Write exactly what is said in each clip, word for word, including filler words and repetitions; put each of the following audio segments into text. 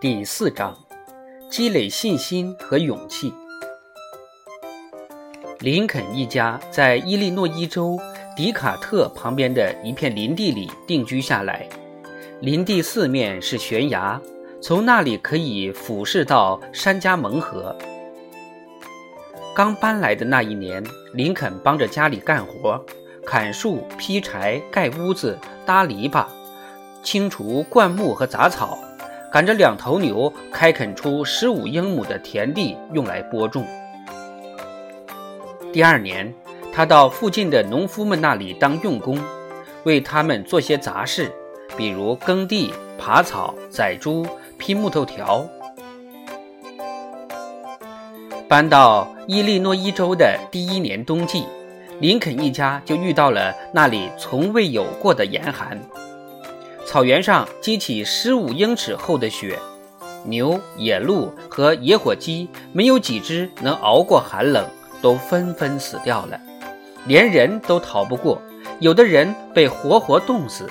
第四章，积累信心和勇气。林肯一家在伊利诺伊州迪卡特旁边的一片林地里定居下来，林地四面是悬崖，从那里可以俯视到山加蒙河。刚搬来的那一年，林肯帮着家里干活，砍树、劈柴、盖屋子、搭篱笆，清除灌木和杂草，赶着两头牛开垦出十五英亩的田地用来播种。第二年，他到附近的农夫们那里当佣工，为他们做些杂事，比如耕地、耙草、宰猪、劈木头条。搬到伊利诺伊州的第一年冬季，林肯一家就遇到了那里从未有过的严寒。草原上积起十五英尺厚的雪，牛、野鹿和野火鸡没有几只能熬过寒冷，都纷纷死掉了，连人都逃不过，有的人被活活冻死。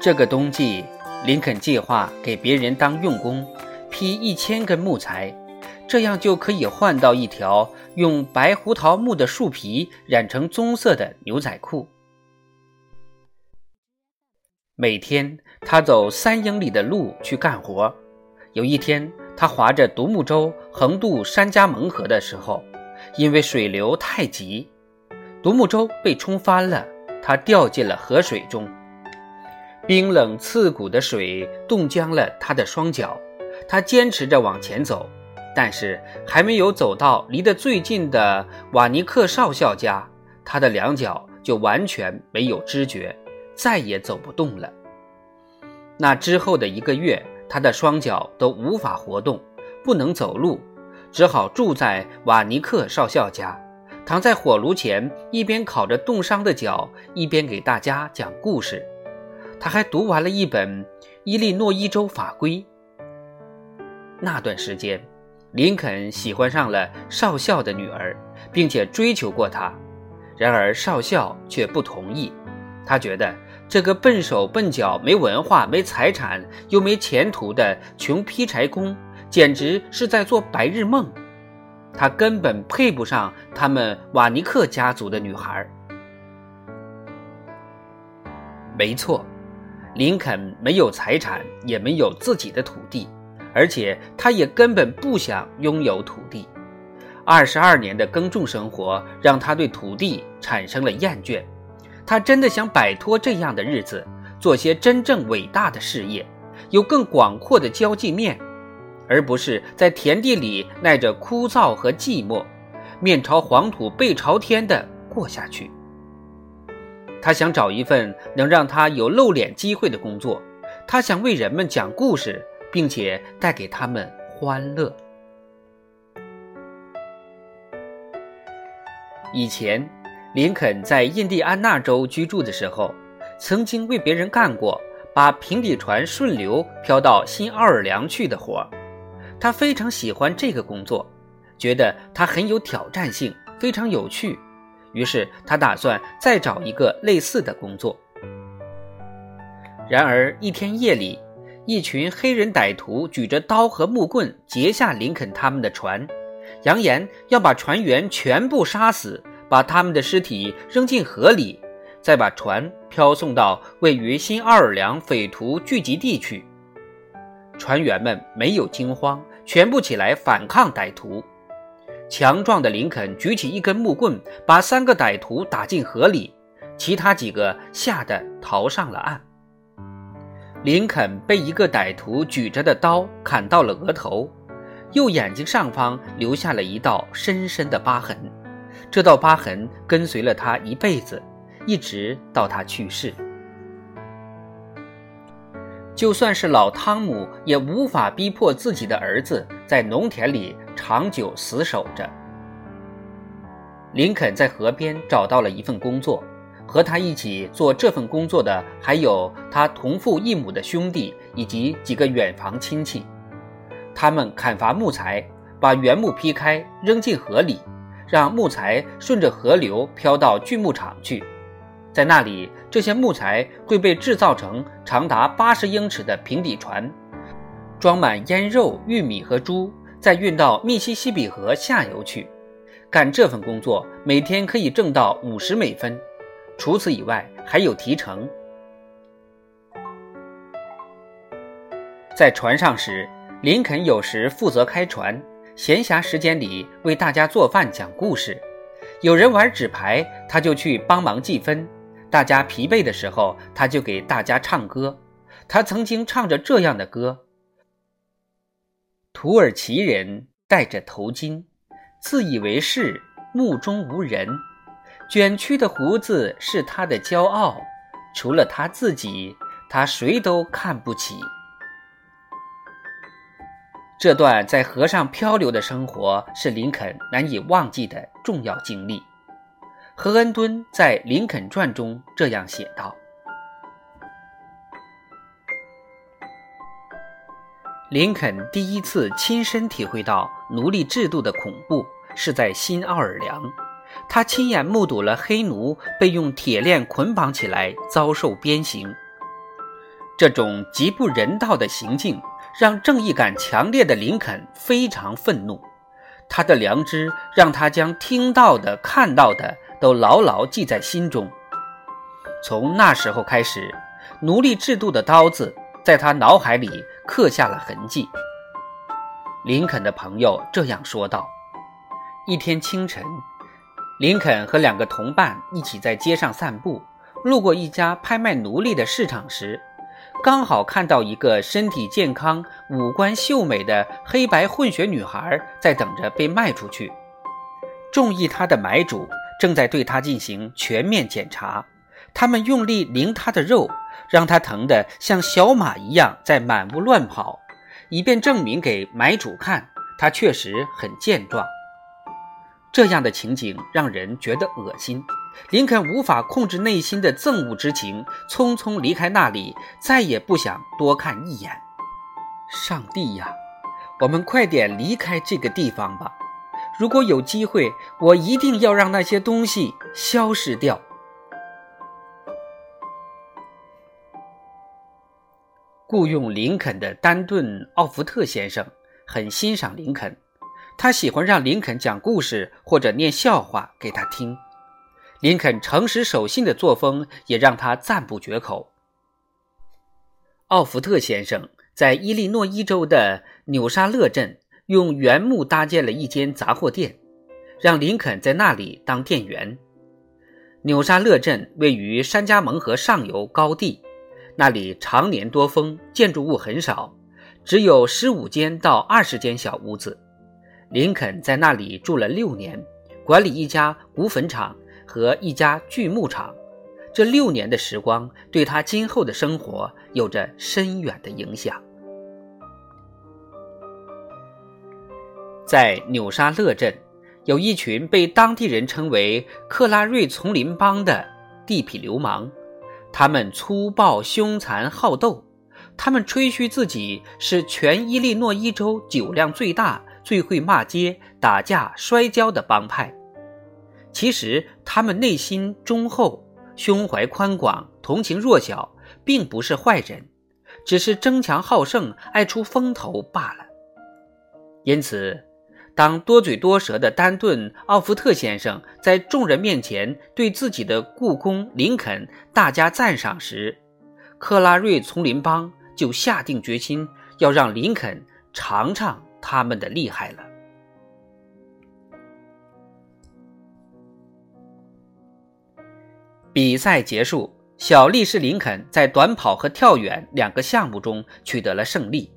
这个冬季，林肯计划给别人当佣工，劈一千根木材，这样就可以换到一条用白胡桃木的树皮染成棕色的牛仔裤。每天他走三英里的路去干活。有一天，他划着独木舟横渡山加蒙河的时候，因为水流太急，独木舟被冲翻了，他掉进了河水中。冰冷刺骨的水冻僵了他的双脚，他坚持着往前走，但是还没有走到离得最近的瓦尼克少校家，他的两脚就完全没有知觉，再也走不动了。那之后的一个月，他的双脚都无法活动，不能走路，只好住在瓦尼克少校家，躺在火炉前，一边烤着冻伤的脚，一边给大家讲故事。他还读完了一本《伊利诺伊州法规》。那段时间，林肯喜欢上了少校的女儿，并且追求过她，然而少校却不同意，他觉得这个笨手笨脚、没文化、没财产又没前途的穷劈柴工，简直是在做白日梦，他根本配不上他们瓦尼克家族的女孩。没错，林肯没有财产，也没有自己的土地，而且他也根本不想拥有土地。二十二年的耕种生活让他对土地产生了厌倦，他真的想摆脱这样的日子，做些真正伟大的事业，有更广阔的交际面，而不是在田地里耐着枯燥和寂寞，面朝黄土背朝天地过下去。他想找一份能让他有露脸机会的工作，他想为人们讲故事，并且带给他们欢乐。以前林肯在印第安纳州居住的时候，曾经为别人干过把平底船顺流漂到新奥尔良去的活，他非常喜欢这个工作，觉得它很有挑战性，非常有趣，于是他打算再找一个类似的工作。然而一天夜里，一群黑人歹徒举着刀和木棍截下林肯他们的船，扬言要把船员全部杀死，把他们的尸体扔进河里，再把船漂送到位于新奥尔良匪徒聚集地区。船员们没有惊慌，全部起来反抗歹徒。强壮的林肯举起一根木棍，把三个歹徒打进河里，其他几个吓得逃上了岸。林肯被一个歹徒举着的刀砍到了额头，右眼睛上方留下了一道深深的疤痕，这道疤痕跟随了他一辈子，一直到他去世。就算是老汤姆也无法逼迫自己的儿子在农田里长久死守着。林肯在河边找到了一份工作，和他一起做这份工作的还有他同父异母的兄弟以及几个远房亲戚。他们砍伐木材，把原木劈开扔进河里，让木材顺着河流飘到锯木厂去，在那里，这些木材会被制造成长达八十英尺的平底船，装满腌肉、玉米和猪，再运到密西西比河下游去。干这份工作，每天可以挣到五十美分，除此以外还有提成。在船上时，林肯有时负责开船，闲暇时间里为大家做饭讲故事。有人玩纸牌，他就去帮忙计分；大家疲惫的时候，他就给大家唱歌。他曾经唱着这样的歌：土耳其人戴着头巾，自以为是，目中无人，卷曲的胡子是他的骄傲，除了他自己，他谁都看不起。这段在河上漂流的生活是林肯难以忘记的重要经历。何恩敦在《林肯传》中这样写道：林肯第一次亲身体会到奴隶制度的恐怖是在新奥尔良，他亲眼目睹了黑奴被用铁链捆绑起来遭受鞭刑。这种极不人道的行径让正义感强烈的林肯非常愤怒，他的良知让他将听到的、看到的都牢牢记在心中。从那时候开始，奴隶制度的刀子在他脑海里刻下了痕迹。林肯的朋友这样说道：一天清晨，林肯和两个同伴一起在街上散步，路过一家拍卖奴隶的市场时，刚好看到一个身体健康、五官秀美的黑白混血女孩在等着被卖出去。中意她的买主正在对她进行全面检查，他们用力拧她的肉，让她疼得像小马一样在满屋乱跑，以便证明给买主看她确实很健壮。这样的情景让人觉得恶心，林肯无法控制内心的憎恶之情，匆匆离开那里，再也不想多看一眼。上帝呀，我们快点离开这个地方吧！如果有机会，我一定要让那些东西消失掉。雇佣林肯的丹顿·奥福特先生很欣赏林肯，他喜欢让林肯讲故事或者念笑话给他听。林肯诚实守信的作风也让他赞不绝口。奥福特先生在伊利诺伊州的纽沙勒镇用原木搭建了一间杂货店，让林肯在那里当店员。纽沙勒镇位于山加蒙河上游高地，那里常年多风，建筑物很少，只有十五间到二十间小屋子。林肯在那里住了六年，管理一家骨粉厂和一家锯木厂，这六年的时光对他今后的生活有着深远的影响。在纽沙勒镇，有一群被当地人称为克拉瑞丛林帮的地痞流氓，他们粗暴、凶残、好斗，他们吹嘘自己是全伊利诺伊州酒量最大、最会骂街、打架、摔跤的帮派。其实他们内心忠厚，胸怀宽广，同情弱小，并不是坏人，只是争强好胜，爱出风头罢了。因此，当多嘴多舌的丹顿·奥福特先生在众人面前对自己的雇工林肯大加赞赏时，克拉瑞丛林帮就下定决心要让林肯尝尝他们的厉害了。比赛结束，小力士林肯在短跑和跳远两个项目中取得了胜利。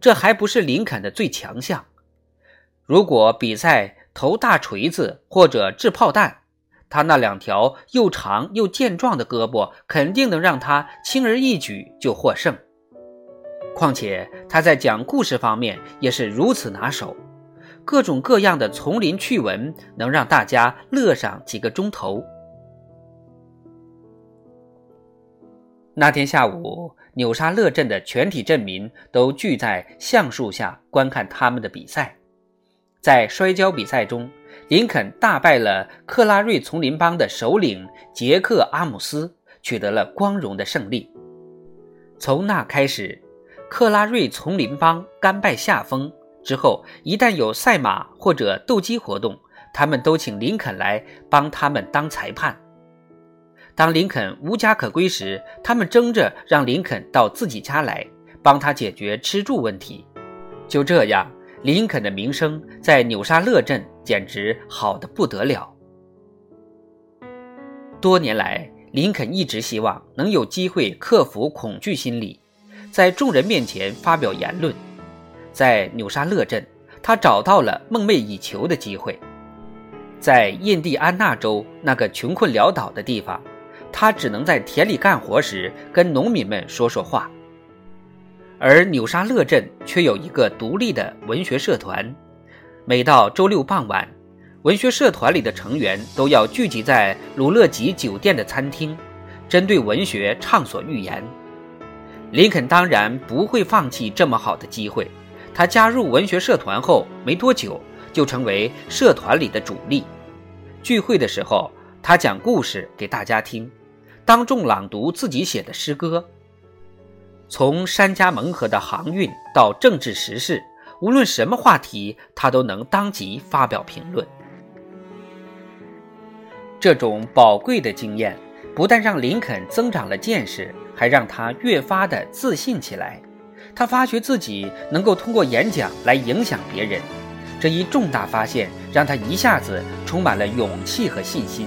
这还不是林肯的最强项。如果比赛投大锤子或者掷炮弹，他那两条又长又健壮的胳膊肯定能让他轻而易举就获胜。况且他在讲故事方面也是如此拿手，各种各样的丛林趣闻能让大家乐上几个钟头。那天下午，纽沙勒镇的全体镇民都聚在橡树下观看他们的比赛。在摔跤比赛中，林肯大败了克拉瑞丛林帮的首领杰克·阿姆斯，取得了光荣的胜利。从那开始，克拉瑞丛林帮甘拜下风，之后一旦有赛马或者斗鸡活动，他们都请林肯来帮他们当裁判。当林肯无家可归时，他们争着让林肯到自己家来，帮他解决吃住问题。就这样，林肯的名声在纽沙勒镇简直好得不得了。多年来，林肯一直希望能有机会克服恐惧心理，在众人面前发表言论。在纽沙勒镇，他找到了梦寐以求的机会。在印第安纳州那个穷困潦倒的地方，他只能在田里干活时跟农民们说说话。而纽沙勒镇却有一个独立的文学社团，每到周六傍晚，文学社团里的成员都要聚集在鲁勒吉酒店的餐厅，针对文学畅所欲言。林肯当然不会放弃这么好的机会，他加入文学社团后没多久就成为社团里的主力。聚会的时候，他讲故事给大家听，当众朗读自己写的诗歌。从山家蒙河的航运到政治时事，无论什么话题，他都能当即发表评论。这种宝贵的经验不但让林肯增长了见识，还让他越发的自信起来。他发觉自己能够通过演讲来影响别人，这一重大发现让他一下子充满了勇气和信心。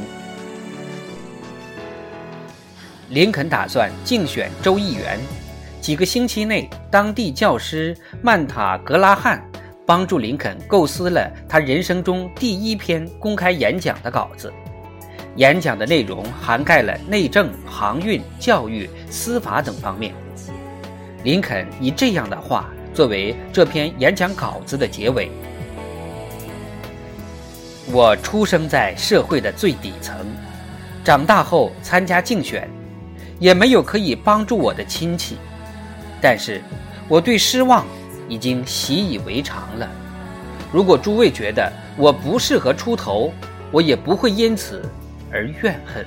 林肯打算竞选州议员，几个星期内，当地教师曼塔格拉汉帮助林肯构思了他人生中第一篇公开演讲的稿子。演讲的内容涵盖了内政、航运、教育、司法等方面。林肯以这样的话作为这篇演讲稿子的结尾：我出生在社会的最底层，长大后参加竞选，也没有可以帮助我的亲戚，但是我对失望已经习以为常了。如果诸位觉得我不适合出头，我也不会因此而怨恨。